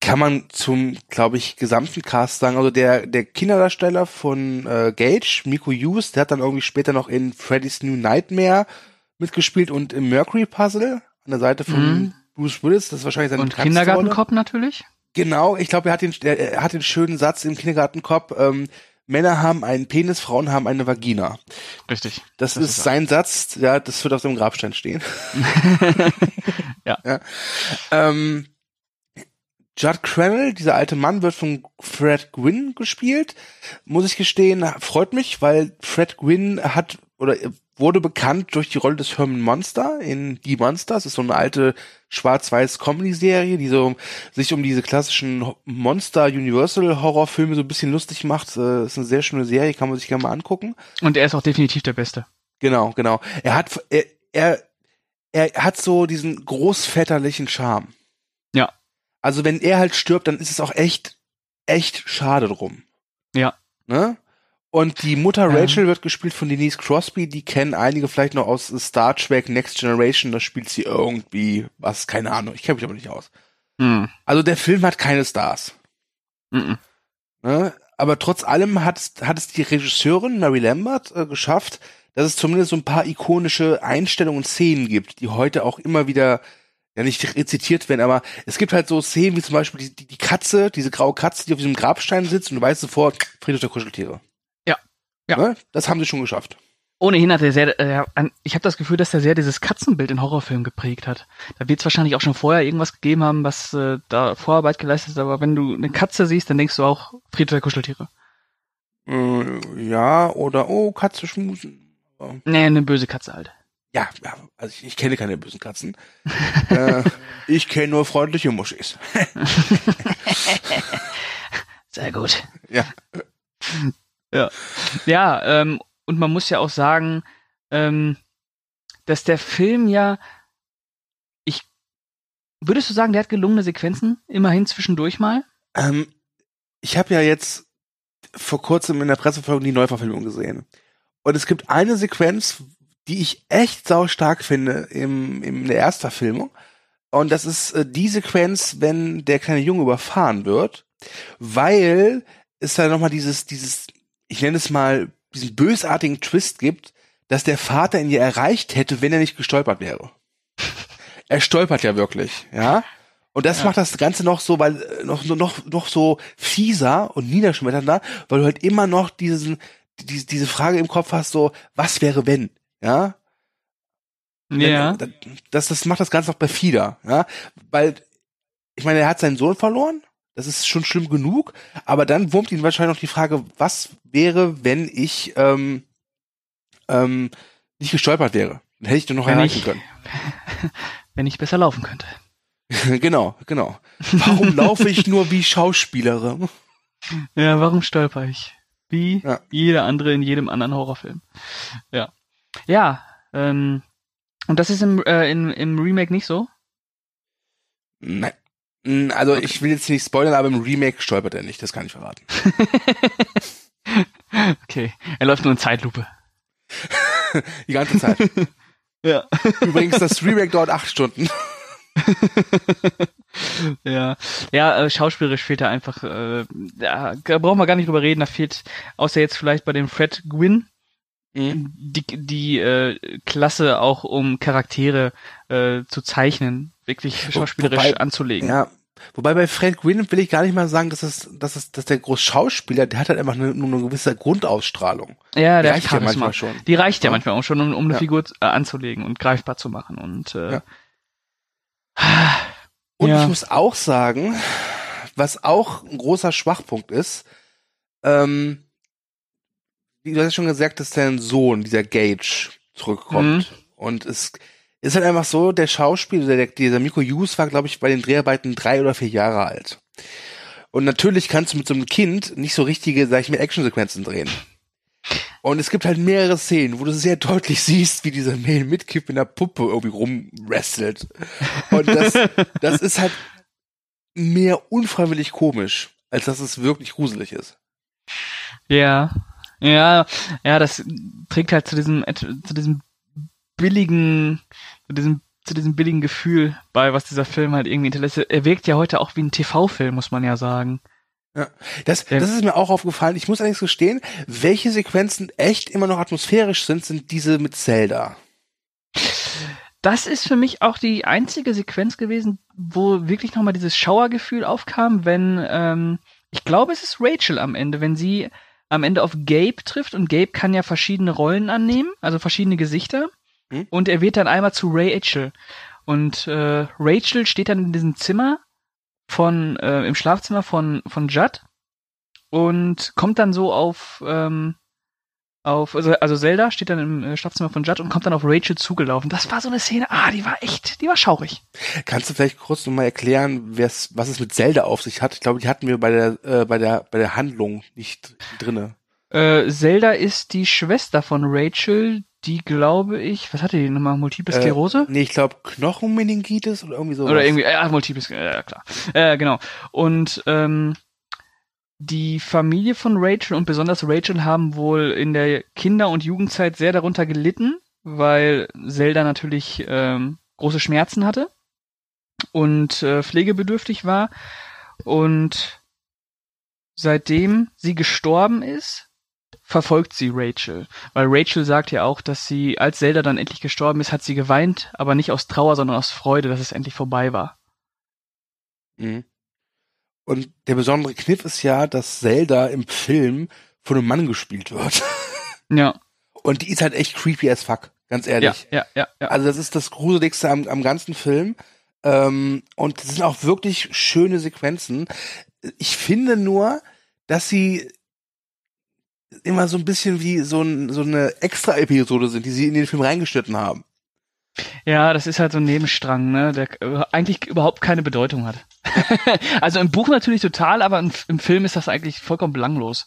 Kann man zum, glaube ich, gesamten Cast sagen, also der der Kinderdarsteller von äh, Gage, Miku Hughes, der hat dann irgendwie später noch in Freddy's New Nightmare mitgespielt und im Mercury Puzzle an der Seite von mhm. Bruce Willis, das ist wahrscheinlich sein Und Kindergartenkopf natürlich? Genau, ich glaube, er hat den er hat den schönen Satz im Kindergartenkopf, ähm, Männer haben einen Penis, Frauen haben eine Vagina. Richtig. Das, das ist, ist sein Satz, ja, das wird auf dem Grabstein stehen. ja. ja. Ähm, Judd Crannell, dieser alte Mann, wird von Fred Gwynn gespielt. Muss ich gestehen, freut mich, weil Fred Gwynn hat oder wurde bekannt durch die Rolle des Herman Munster in Die Munsters. Das ist so eine alte schwarz-weiß Comedy-Serie, die so sich um diese klassischen Monster-Universal-Horrorfilme so ein bisschen lustig macht. Das ist eine sehr schöne Serie, kann man sich gerne mal angucken. Und er ist auch definitiv der Beste. Genau, genau. Er hat er er, er hat so diesen großväterlichen Charme. Ja. Also wenn er halt stirbt, dann ist es auch echt echt schade drum. Ja. Ne? Und die Mutter Rachel ähm. wird gespielt von Denise Crosby, die kennen einige vielleicht noch aus Star Trek: Next Generation, da spielt sie irgendwie, was, keine Ahnung, ich kenne mich aber nicht aus. Hm. Also der Film hat keine Stars. Mhm. Ne? Aber trotz allem hat, hat es die Regisseurin Mary Lambert äh, geschafft, dass es zumindest so ein paar ikonische Einstellungen und Szenen gibt, die heute auch immer wieder, ja nicht rezitiert werden, aber es gibt halt so Szenen wie zum Beispiel die, die, die Katze, diese graue Katze, die auf diesem Grabstein sitzt und du weißt sofort, Friedhof der Kuscheltiere. Ja. Ja. Ne? Das haben sie schon geschafft. Ohnehin hat er sehr, äh, ich habe das Gefühl, dass er sehr dieses Katzenbild in Horrorfilmen geprägt hat. Da wird es wahrscheinlich auch schon vorher irgendwas gegeben haben, was äh, da Vorarbeit geleistet ist, aber wenn du eine Katze siehst, dann denkst du auch, Friedhof der Kuscheltiere. Äh, ja, oder oh, Katze schmusen. Oh. Nee, eine böse Katze halt. Ja, ja, also ich, ich kenne keine bösen Katzen. äh, ich kenne nur freundliche Muschis. Sehr gut. Ja. Ja, ja ähm, und man muss ja auch sagen, ähm, dass der Film ja, ich, würdest du sagen, der hat gelungene Sequenzen, immerhin zwischendurch mal? Ähm, ich habe ja jetzt vor kurzem in der Presseverfügung die Neuverfilmung gesehen. Und es gibt eine Sequenz, die ich echt saustark finde im, im, in der Erstverfilmung. Und das ist äh, die Sequenz, wenn der kleine Junge überfahren wird, weil es da nochmal dieses, dieses, ich nenne es mal, diesen bösartigen Twist gibt, dass der Vater ihn ja erreicht hätte, wenn er nicht gestolpert wäre. Er stolpert ja wirklich, ja. Und das ja. macht das Ganze noch so, weil noch noch noch so fieser und niederschmetternder, weil du halt immer noch diesen die, diese Frage im Kopf hast, so was wäre wenn, ja? Ja. Denn, das das macht das Ganze noch perfider, ja, weil ich meine, er hat seinen Sohn verloren. Das ist schon schlimm genug, aber dann wurmt ihn wahrscheinlich noch die Frage, was wäre, wenn ich ähm, ähm, nicht gestolpert wäre? Dann hätte ich den noch wenn erreichen ich, können. Wenn ich besser laufen könnte. Genau, genau. Warum laufe ich nur wie Schauspielerin? Ja, warum stolper ich? Wie ja. jeder andere in jedem anderen Horrorfilm. Ja, ja. Ähm, und das ist im, äh, im, im Remake nicht so? Nein. Also okay. Ich will jetzt nicht spoilern, aber im Remake stolpert er nicht, das kann ich verraten. Okay, er läuft nur in Zeitlupe. Die ganze Zeit. Ja. Übrigens, das Remake dauert acht Stunden. Ja, ja, äh, schauspielerisch fehlt da einfach, äh, da, da brauchen wir gar nicht drüber reden, da fehlt, außer jetzt vielleicht bei dem Fred Gwynn, mhm. die, die äh, Klasse auch, um Charaktere äh, zu zeichnen, wirklich schauspielerisch wobei, anzulegen. Ja, wobei bei Fred Gwynn will ich gar nicht mal sagen, dass es, dass es, dass der Großschauspieler, der hat halt einfach nur eine, eine gewisse Grundausstrahlung. Ja, der die reicht ja manchmal schon. Die reicht ja, ja manchmal auch schon, um, um eine ja. Figur anzulegen und greifbar zu machen. Und, äh, ja. und ja. ich muss auch sagen, was auch ein großer Schwachpunkt ist, ähm, du hast ja schon gesagt, dass dein Sohn, dieser Gage, zurückkommt. Mhm. Und es ist halt einfach so, der Schauspieler, der, dieser Miku Hughes war, glaube ich, bei den Dreharbeiten drei oder vier Jahre alt. Und natürlich kannst du mit so einem Kind nicht so richtige, sag ich mal, Actionsequenzen drehen. Und es gibt halt mehrere Szenen, wo du sehr deutlich siehst, wie dieser Mary Midkiff in der Puppe irgendwie rumwrestelt. Und das, das ist halt mehr unfreiwillig komisch, als dass es wirklich gruselig ist. Ja, ja, ja, das trägt halt zu diesem, zu diesem billigen, zu diesem, zu diesem billigen Gefühl bei, was dieser Film halt irgendwie hinterlässt. Er wirkt ja heute auch wie ein T V-Film, muss man ja sagen. Ja, das, das ist mir auch aufgefallen. Ich muss allerdings gestehen, welche Sequenzen echt immer noch atmosphärisch sind, sind diese mit Zelda. Das ist für mich auch die einzige Sequenz gewesen, wo wirklich nochmal dieses Schauergefühl aufkam, wenn, ähm, ich glaube, es ist Rachel am Ende, wenn sie am Ende auf Gabe trifft und Gabe kann ja verschiedene Rollen annehmen, also verschiedene Gesichter. Und er wird dann einmal zu Rachel. Und äh, Rachel steht dann in diesem Zimmer von, äh, im Schlafzimmer von, von Judd und kommt dann so auf, ähm, auf, also, also Zelda steht dann im Schlafzimmer von Judd und kommt dann auf Rachel zugelaufen. Das war so eine Szene, ah, die war echt, die war schaurig. Kannst du vielleicht kurz nochmal erklären, wer's, was es mit Zelda auf sich hat? Ich glaube, die hatten wir bei der, äh, bei der, bei der Handlung nicht drinne. Äh, Zelda ist die Schwester von Rachel, die, glaube ich, was hatte die nochmal? Multiple Sklerose? Äh, nee, ich glaube Knochenmeningitis oder irgendwie sowas. Oder irgendwie, ja, Multiple Sklerose, ja klar. Äh, genau. Und ähm, Die Familie von Rachel und besonders Rachel haben wohl in der Kinder- und Jugendzeit sehr darunter gelitten, weil Zelda natürlich ähm, große Schmerzen hatte und äh, pflegebedürftig war. Und seitdem sie gestorben ist, verfolgt sie Rachel. Weil Rachel sagt ja auch, dass sie, als Zelda dann endlich gestorben ist, hat sie geweint, aber nicht aus Trauer, sondern aus Freude, dass es endlich vorbei war. Mhm. Und der besondere Kniff ist ja, dass Zelda im Film von einem Mann gespielt wird. Ja. Und die ist halt echt creepy as fuck, ganz ehrlich. Ja, ja, ja, ja. Also das ist das Gruseligste am, am ganzen Film. Ähm, und das sind auch wirklich schöne Sequenzen. Ich finde nur, dass sie immer so ein bisschen wie so, ein, so eine Extra-Episode sind, die sie in den Film reingeschnitten haben. Ja, das ist halt so ein Nebenstrang, ne, der eigentlich überhaupt keine Bedeutung hat. Also im Buch natürlich total, aber im, im Film ist das eigentlich vollkommen belanglos.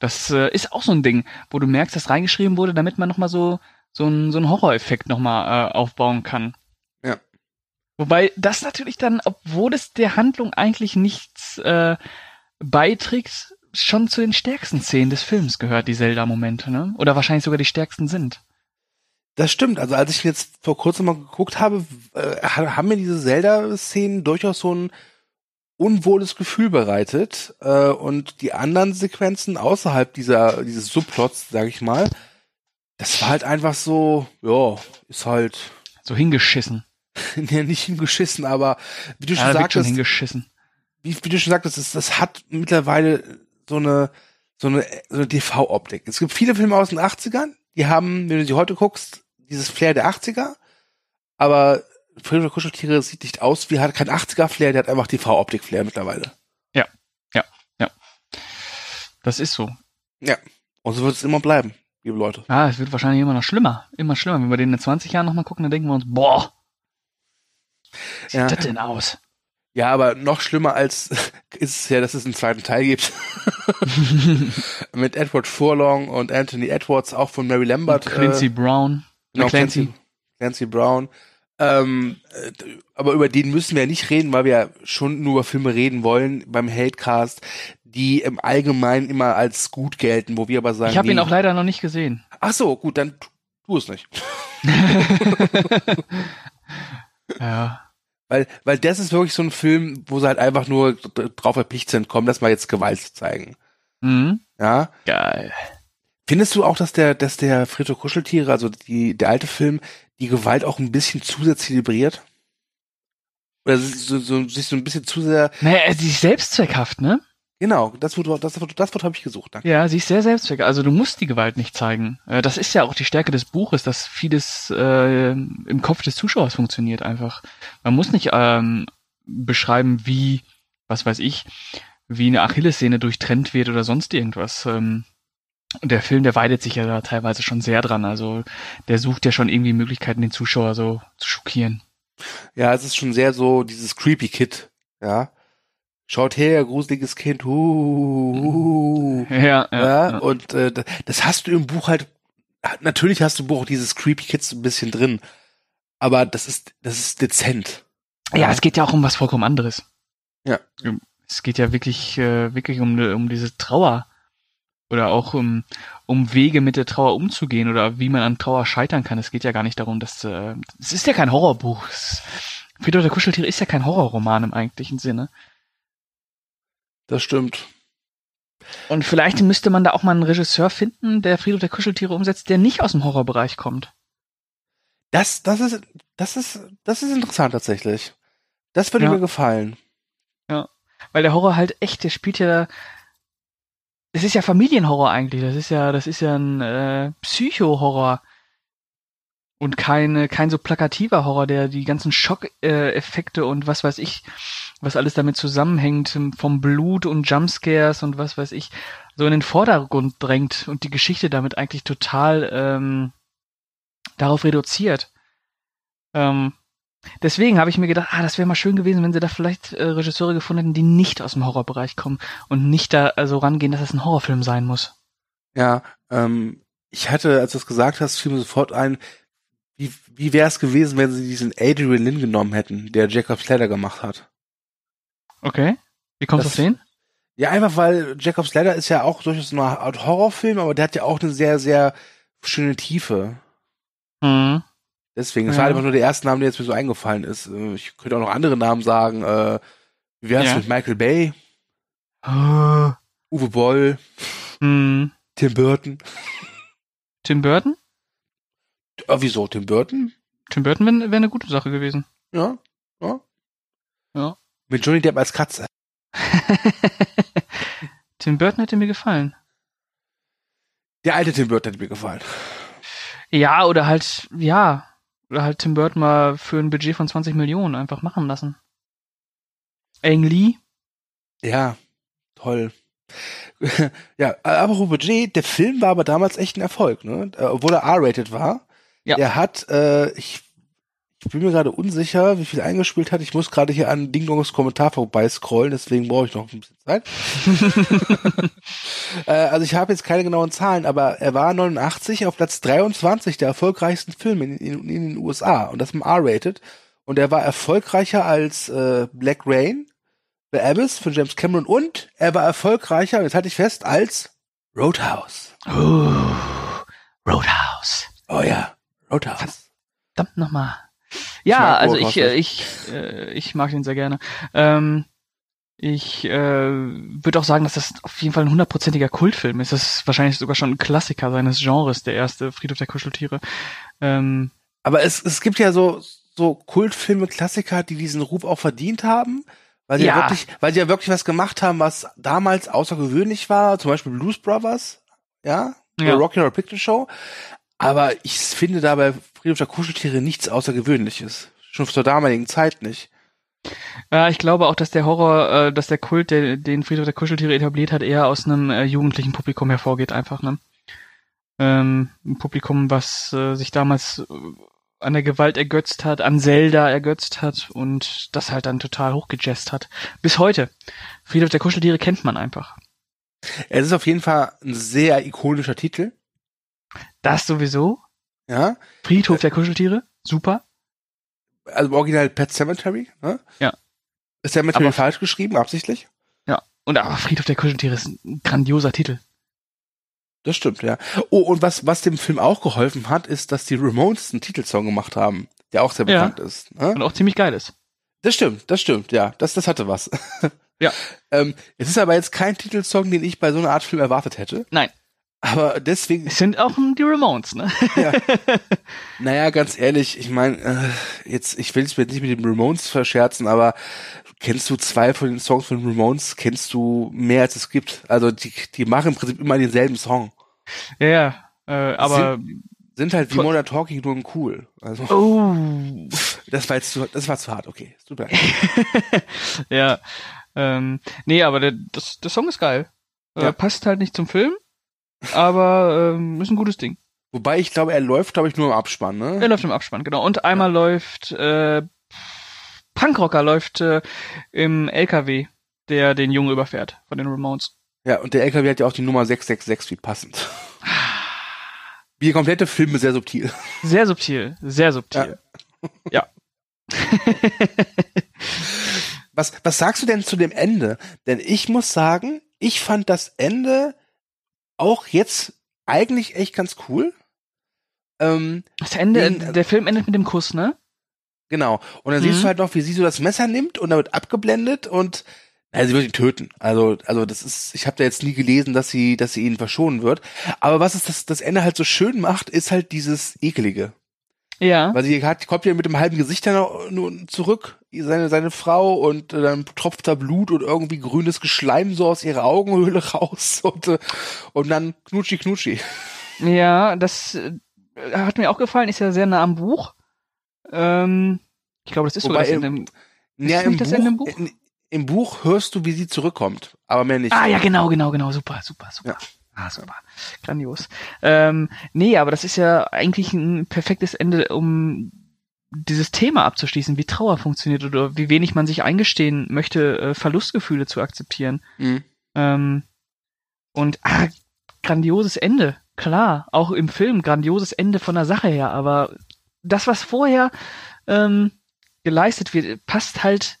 Das äh, ist auch so ein Ding, wo du merkst, dass reingeschrieben wurde, damit man nochmal so, so einen so Horror-Effekt nochmal äh, aufbauen kann. Ja. Wobei das natürlich dann, obwohl es der Handlung eigentlich nichts äh, beiträgt, schon zu den stärksten Szenen des Films gehört, die Zelda-Momente, ne? Oder wahrscheinlich sogar die stärksten sind. Das stimmt. Also als ich jetzt vor kurzem mal geguckt habe, äh, haben mir diese Zelda-Szenen durchaus so ein unwohles Gefühl bereitet. Äh, und die anderen Sequenzen außerhalb dieser dieses Subplots, sag ich mal, das war halt einfach so, ja, ist halt... So hingeschissen. Nee, nicht hingeschissen, aber wie du ja, schon sagtest... Schon hingeschissen. Wie, wie du schon sagtest, das, das hat mittlerweile so eine, so eine, so eine D V-Optik. Es gibt viele Filme aus den achtzigern, die haben, wenn du sie heute guckst, dieses Flair der achtziger, aber Friedhof der Kuscheltiere sieht nicht aus wie, hat kein achtziger-Flair, der hat einfach D V-Optik-Flair mittlerweile. Ja, ja, ja. Das ist so. Ja, und so wird es immer bleiben, liebe Leute. Ja, es wird wahrscheinlich immer noch schlimmer, immer schlimmer. Wenn wir den in zwanzig Jahren nochmal gucken, dann denken wir uns, boah, wie sieht ja. das denn aus? Ja, aber noch schlimmer als ist es ja, dass es einen zweiten Teil gibt. Mit Edward Furlong und Anthony Edwards, auch von Mary Lambert. Und Clancy äh, Brown. Genau, Clancy. Clancy Brown. Ähm, aber über den müssen wir ja nicht reden, weil wir ja schon nur über Filme reden wollen beim Hatecast, die im Allgemeinen immer als gut gelten, wo wir aber sagen... Ich habe nee, ihn auch leider noch nicht gesehen. Ach so, gut, dann tu, tu es nicht. Ja. Weil, weil das ist wirklich so ein Film, wo sie halt einfach nur drauf verpicht sind, komm, lass mal jetzt Gewalt zeigen. Mhm. Ja. Geil. Findest du auch, dass der, dass der Friedhof Kuscheltiere, also die, der alte Film, die Gewalt auch ein bisschen zu sehr zelebriert? Oder so, so, sich so ein bisschen zu sehr... Naja, sie ist selbstzweckhaft, ne? Genau, das Wort, das Wort, das Wort habe ich gesucht. Danke. Ja, sie ist sehr selbstzweckhaft. Also du musst die Gewalt nicht zeigen. Das ist ja auch die Stärke des Buches, dass vieles äh, im Kopf des Zuschauers funktioniert einfach. Man muss nicht ähm, beschreiben, wie, was weiß ich, wie eine Achillessehne durchtrennt wird oder sonst irgendwas. Ähm, der Film, der weidet sich ja da teilweise schon sehr dran. Also der sucht ja schon irgendwie Möglichkeiten, den Zuschauer so zu schockieren. Ja, es ist schon sehr so dieses Creepy Kid, ja. Schaut her, gruseliges Kind, uh, uh, ja, ja, ja, ja. Und äh, das hast du im Buch halt, natürlich hast du im Buch auch dieses Creepy Kids ein bisschen drin, aber das ist, das ist dezent. Ja, ja, es geht ja auch um was vollkommen anderes. Ja. Es geht ja wirklich, äh, wirklich um, um diese Trauer oder auch um, um Wege mit der Trauer umzugehen oder wie man an Trauer scheitern kann. Es geht ja gar nicht darum, dass, äh, es ist ja kein Horrorbuch. Friedhof der Kuscheltiere ist ja kein Horrorroman im eigentlichen Sinne. Das stimmt. Und vielleicht müsste man da auch mal einen Regisseur finden, der Friedhof der Kuscheltiere umsetzt, der nicht aus dem Horrorbereich kommt. Das, das ist, das ist, das ist interessant tatsächlich. Das würde ja. mir gefallen. Ja, weil der Horror halt echt, der spielt ja, das ist ja Familienhorror eigentlich. Das ist ja, das ist ja ein äh, Psycho-Horror und keine, kein so plakativer Horror, der die ganzen Schockeffekte äh, und was weiß ich, was alles damit zusammenhängt, vom Blut und Jumpscares und was weiß ich, so in den Vordergrund drängt und die Geschichte damit eigentlich total ähm, darauf reduziert. Ähm, deswegen habe ich mir gedacht, ah, das wäre mal schön gewesen, wenn sie da vielleicht äh, Regisseure gefunden hätten, die nicht aus dem Horrorbereich kommen und nicht da so also rangehen, dass es ein Horrorfilm sein muss. Ja, ähm, ich hatte, als du es gesagt hast, fiel mir sofort ein, wie, wie wäre es gewesen, wenn sie diesen Adrian Lyne genommen hätten, der Jacob's Ladder gemacht hat. Okay, wie kommst du auf den? Ja, einfach weil Jacob's Ladder ist ja auch durchaus eine Art Horrorfilm, aber der hat ja auch eine sehr, sehr schöne Tiefe. Mhm. Deswegen, das ja. war einfach nur der erste Name, der jetzt mir so eingefallen ist. Ich könnte auch noch andere Namen sagen. Äh, wie wär's ja. mit Michael Bay? Oh. Uwe Boll? Mhm. Tim Burton? Tim Burton? Äh, wieso Tim Burton? Tim Burton wäre wär eine gute Sache gewesen. Ja, ja. Ja. Mit Johnny Depp als Katze. Tim Burton hätte mir gefallen. Der alte Tim Burton hätte mir gefallen. Ja, oder halt, ja. Oder halt Tim Burton mal für ein Budget von zwanzig Millionen einfach machen lassen. Ang Lee? Ja, toll. Ja, apropos Budget, der Film war aber damals echt ein Erfolg, ne? Obwohl er R-rated war. Ja. Der hat, äh, ich Ich bin mir gerade unsicher, wie viel eingespielt hat. Ich muss gerade hier an Ding-Dongs Kommentar vorbei scrollen, deswegen brauche ich noch ein bisschen Zeit. äh, also ich habe jetzt keine genauen Zahlen, aber er war neunundachtzig auf Platz dreiundzwanzig der erfolgreichsten Filme in, in, in den U S A und das im R-rated. Und er war erfolgreicher als äh, Black Rain, The Abyss von James Cameron und er war erfolgreicher, jetzt halte ich fest, als Roadhouse. Oh, Roadhouse. Oh ja, Roadhouse. Verdammt nochmal. Ja, also ich ich äh, ich mag den sehr gerne. Ähm, ich äh, würde auch sagen, dass das auf jeden Fall ein hundertprozentiger Kultfilm ist. Das ist wahrscheinlich sogar schon ein Klassiker seines Genres, der erste Friedhof der Kuscheltiere. Ähm, Aber es es gibt ja so so Kultfilme, Klassiker, die diesen Ruf auch verdient haben, weil sie ja. ja wirklich weil sie ja wirklich was gemacht haben, was damals außergewöhnlich war. Zum Beispiel Blues Brothers, ja, ja. oder Rocky Horror Picture Show. Aber ich finde dabei Friedhof der Kuscheltiere nichts Außergewöhnliches. Schon zur damaligen Zeit nicht. Ja, ich glaube auch, dass der Horror, äh, dass der Kult, der den Friedhof der Kuscheltiere etabliert hat, eher aus einem äh, jugendlichen Publikum hervorgeht einfach, ne? Ähm, ein Publikum, was äh, sich damals äh, an der Gewalt ergötzt hat, an Zelda ergötzt hat und das halt dann total hochgejazzt hat. Bis heute. Friedhof der Kuscheltiere kennt man einfach. Es ist auf jeden Fall ein sehr ikonischer Titel. Das sowieso. Ja. Friedhof der Kuscheltiere. Super. Also im Original Pet Cemetery. Ne? Ja. Ist der Cemetery falsch geschrieben, absichtlich? Ja. Und aber Friedhof der Kuscheltiere ist ein grandioser Titel. Das stimmt, ja. Oh, und was, was dem Film auch geholfen hat, ist, dass die Ramones einen Titelsong gemacht haben, der auch sehr bekannt ja. ist. Ne? Und auch ziemlich geil ist. Das stimmt, das stimmt, ja. Das, das hatte was. Ja. ähm, es ist aber jetzt kein Titelsong, den ich bei so einer Art Film erwartet hätte. Nein. Aber deswegen... Es sind auch die Ramones, ne? Ja. Naja, ganz ehrlich, ich meine, äh, jetzt, ich will es mir jetzt nicht mit den Ramones verscherzen, aber kennst du zwei von den Songs von Ramones, kennst du mehr, als es gibt. Also die, die machen im Prinzip immer denselben Song. Ja, ja, äh, aber... Sind, sind halt wie Modern Talking nur cool. Also, oh! Das war jetzt zu, das war zu hart, okay. Tut mir leid. Ja, ähm, nee, aber der, das, der Song ist geil. Ja. Äh, passt halt nicht zum Film. Aber ähm, ist ein gutes Ding. Wobei, ich glaube, er läuft, glaube ich, nur im Abspann, ne? Er läuft im Abspann, genau. Und einmal ja. läuft äh, Punkrocker läuft äh, im L K W, der den Jungen überfährt von den Ramones. Ja, und der L K W hat ja auch die Nummer sechs sechs sechs, wie passend. Wie der komplette Film ist sehr subtil. Sehr subtil, sehr subtil. Ja. Ja. was, was sagst du denn zu dem Ende? Denn ich muss sagen, ich fand das Ende auch jetzt eigentlich echt ganz cool. Ähm, das Ende, den, der Film endet mit dem Kuss, ne? Genau. Und dann mhm. siehst du halt noch, wie sie so das Messer nimmt und damit abgeblendet und also sie wird ihn töten. Also, also das ist, ich habe da jetzt nie gelesen, dass sie, dass sie ihn verschonen wird. Aber was ist das, das Ende halt so schön macht, ist halt dieses Ekelige. Ja. Weil sie hat, kommt ja mit dem halben Gesicht dann zurück, seine, seine Frau, und äh, dann tropft da Blut und irgendwie grünes Geschleim so aus ihrer Augenhöhle raus und, äh, und dann knutschi knutschi. Ja, das äh, hat mir auch gefallen, ist ja sehr nah am Buch. Ähm, ich glaube, das ist Wobei, sogar das Ende im, ja, im, das Buch, Ende im Buch. In, im Buch hörst du, wie sie zurückkommt, aber mehr nicht. Ah ja, genau, genau, genau, super, super, super. Ja. Ah, super. Grandios. Ähm, nee, aber das ist ja eigentlich ein perfektes Ende, um dieses Thema abzuschließen, wie Trauer funktioniert oder wie wenig man sich eingestehen möchte, äh, Verlustgefühle zu akzeptieren. Mhm. Ähm, und ah, grandioses Ende, klar, auch im Film, grandioses Ende von der Sache her, aber das, was vorher ähm, geleistet wird, passt halt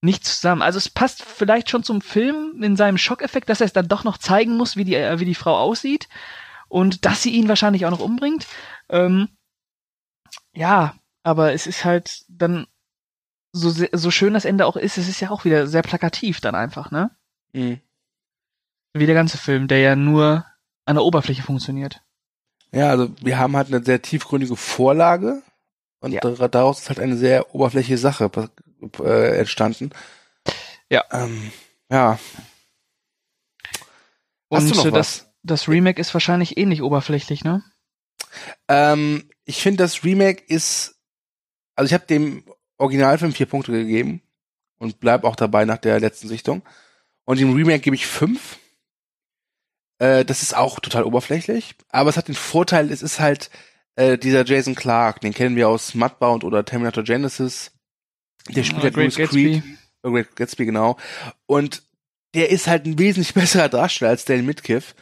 nicht zusammen. Also es passt vielleicht schon zum Film in seinem Schockeffekt, dass er es dann doch noch zeigen muss, wie die, äh, wie die Frau aussieht und dass sie ihn wahrscheinlich auch noch umbringt. Ähm, ja, aber es ist halt dann so, so schön das Ende auch ist, es ist ja auch wieder sehr plakativ dann einfach, ne? Mhm. Wie der ganze Film, der ja nur an der Oberfläche funktioniert. Ja, also wir haben halt eine sehr tiefgründige Vorlage und ja. daraus ist halt eine sehr oberflächliche Sache äh, entstanden. Ja. Ähm, ja. Hast und du noch was? Das, das Remake ist wahrscheinlich ähnlich oberflächlich, ne? Ähm, ich finde, das Remake ist, also ich habe dem Originalfilm vier Punkte gegeben und bleib auch dabei nach der letzten Sichtung. Und dem Remake gebe ich fünf. Äh, das ist auch total oberflächlich, aber es hat den Vorteil, es ist halt äh, dieser Jason Clarke, den kennen wir aus Mudbound oder Terminator Genesis. Der spielt halt oh, Louis Creed. Oh, Great Gatsby, genau. Und der ist halt ein wesentlich besserer Darsteller als Dale Midkiff.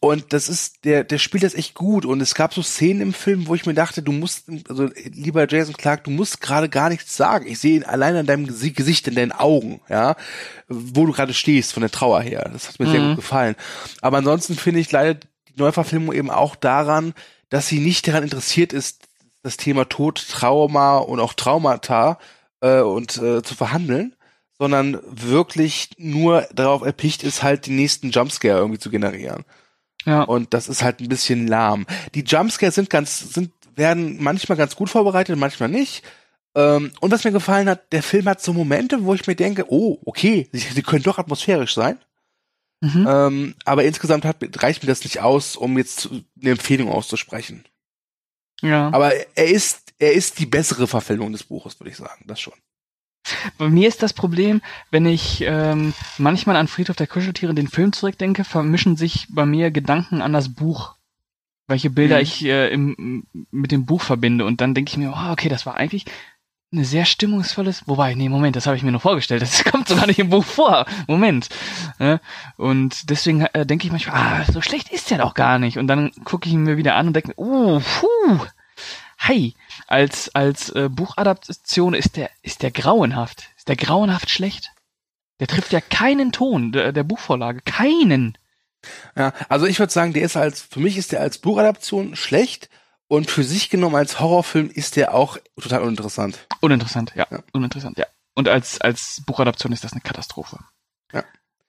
Und das ist, der, der spielt das echt gut. Und es gab so Szenen im Film, wo ich mir dachte, du musst, also lieber Jason Clarke, du musst gerade gar nichts sagen. Ich sehe ihn allein an deinem Gesicht, in deinen Augen, ja, wo du gerade stehst, von der Trauer her. Das hat mir mhm. sehr gut gefallen. Aber ansonsten finde ich leider die Neuverfilmung eben auch daran, dass sie nicht daran interessiert ist, das Thema Tod, Trauma und auch Traumata äh, und äh, zu verhandeln, sondern wirklich nur darauf erpicht ist, halt den nächsten Jumpscare irgendwie zu generieren. Ja. Und das ist halt ein bisschen lahm. Die Jumpscares sind ganz, sind, werden manchmal ganz gut vorbereitet, manchmal nicht. Ähm, und was mir gefallen hat, der Film hat so Momente, wo ich mir denke, oh, okay, sie können doch atmosphärisch sein. Mhm. Ähm, aber insgesamt hat, reicht mir das nicht aus, um jetzt eine Empfehlung auszusprechen. Ja. Aber er ist, er ist die bessere Verfilmung des Buches, würde ich sagen, das schon. Bei mir ist das Problem, wenn ich ähm, manchmal an Friedhof der Kuscheltiere den Film zurückdenke, vermischen sich bei mir Gedanken an das Buch, welche Bilder mhm. ich äh, im, mit dem Buch verbinde. Und dann denke ich mir, oh, okay, das war eigentlich ein sehr stimmungsvolles... Wobei, nee, Moment, das habe ich mir noch vorgestellt. Das kommt sogar nicht im Buch vor. Moment. Äh, und deswegen äh, denke ich manchmal, ah, so schlecht ist der doch gar nicht. Und dann gucke ich ihn mir wieder an und denke mir, oh, puh, hi. Als, als äh, Buchadaption ist der, ist der grauenhaft. Ist der grauenhaft schlecht? Der trifft ja keinen Ton der, der Buchvorlage. Keinen. Ja, also ich würde sagen, der ist als, für mich ist der als Buchadaption schlecht und für sich genommen als Horrorfilm ist der auch total uninteressant. Uninteressant, ja. ja. Uninteressant, ja. Und als, als Buchadaption ist das eine Katastrophe. Ja.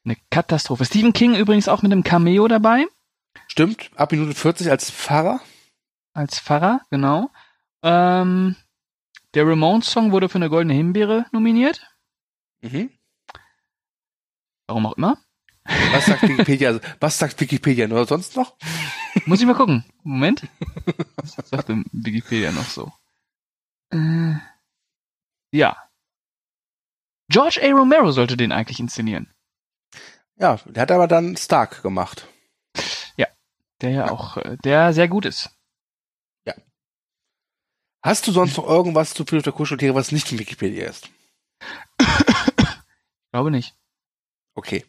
Eine Katastrophe. Stephen King übrigens auch mit einem Cameo dabei. Stimmt, ab Minute vierzig als Pfarrer. Als Pfarrer, genau. Ähm, der Ramones-Song wurde für eine Goldene Himbeere nominiert. Mhm. Warum auch immer. Was sagt Wikipedia? Was sagt Wikipedia oder sonst noch? Muss ich mal gucken. Moment. Was sagt denn Wikipedia noch so? Äh, ja. George A. Romero sollte den eigentlich inszenieren. Ja, der hat aber dann Stark gemacht. Ja, der ja auch, der sehr gut ist. Hast du sonst noch irgendwas zu Friedhof der Kuscheltiere, was nicht in Wikipedia ist? Ich glaube nicht. Okay.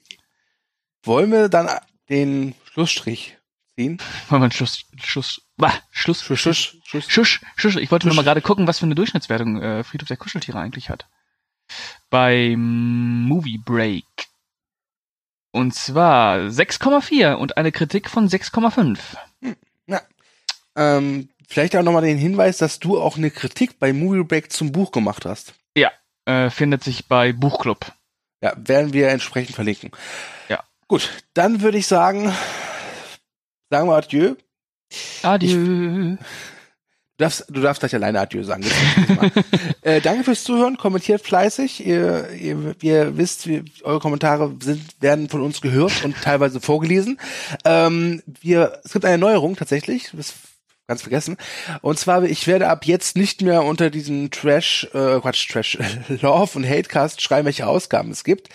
Wollen wir dann den Schlussstrich ziehen? Wollen wir einen Schluss, Schluss, bah, Schluss, Schuss, Schuss, Schuss, Schuss, Schuss. Ich wollte Schuss. Nur mal gerade gucken, was für eine Durchschnittswertung äh, Friedhof der Kuscheltiere eigentlich hat. Beim Movie Break. Und zwar sechs Komma vier und eine Kritik von sechs Komma fünf. Hm, ja. Ähm, Vielleicht auch nochmal den Hinweis, dass du auch eine Kritik bei Movie Break zum Buch gemacht hast. Ja, äh, findet sich bei Buchclub. Ja, werden wir entsprechend verlinken. Ja. Gut, dann würde ich sagen, sagen wir Adieu. Adieu. Ich, du, darfst, du darfst gleich alleine Adieu sagen. äh, danke fürs Zuhören, kommentiert fleißig. Ihr, ihr, ihr wisst, wir, eure Kommentare sind, werden von uns gehört und teilweise vorgelesen. Ähm, wir, es gibt eine Neuerung tatsächlich, das ganz vergessen. Und zwar, ich werde ab jetzt nicht mehr unter diesen Trash, äh, Quatsch, Trash, Love und Hatecast schreiben, welche Ausgaben es gibt.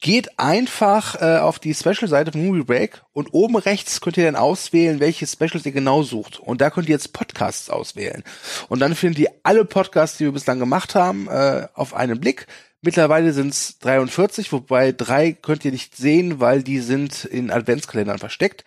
Geht einfach äh, auf die Special-Seite von Movie Break und oben rechts könnt ihr dann auswählen, welche Specials ihr genau sucht. Und da könnt ihr jetzt Podcasts auswählen. Und dann findet ihr alle Podcasts, die wir bislang gemacht haben, äh, auf einen Blick. Mittlerweile sind es dreiundvierzig, wobei drei könnt ihr nicht sehen, weil die sind in Adventskalendern versteckt.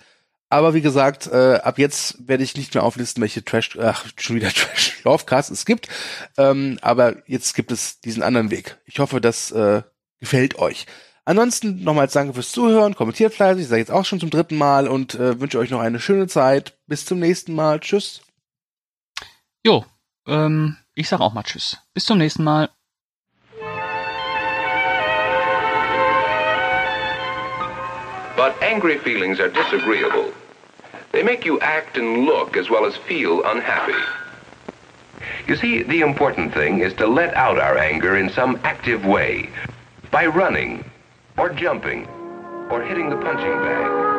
Aber wie gesagt, äh, ab jetzt werde ich nicht mehr auflisten, welche Trash, ach, schon wieder Trash-Lovecast es gibt. Ähm, aber jetzt gibt es diesen anderen Weg. Ich hoffe, das äh, gefällt euch. Ansonsten nochmals danke fürs Zuhören, kommentiert fleißig, ich sage jetzt auch schon zum dritten Mal und äh, wünsche euch noch eine schöne Zeit. Bis zum nächsten Mal. Tschüss. Jo, ähm, ich sage auch mal Tschüss. Bis zum nächsten Mal. But angry feelings are disagreeable. They make you act and look as well as feel unhappy. You see, the important thing is to let out our anger in some active way, by running, or jumping, or hitting the punching bag.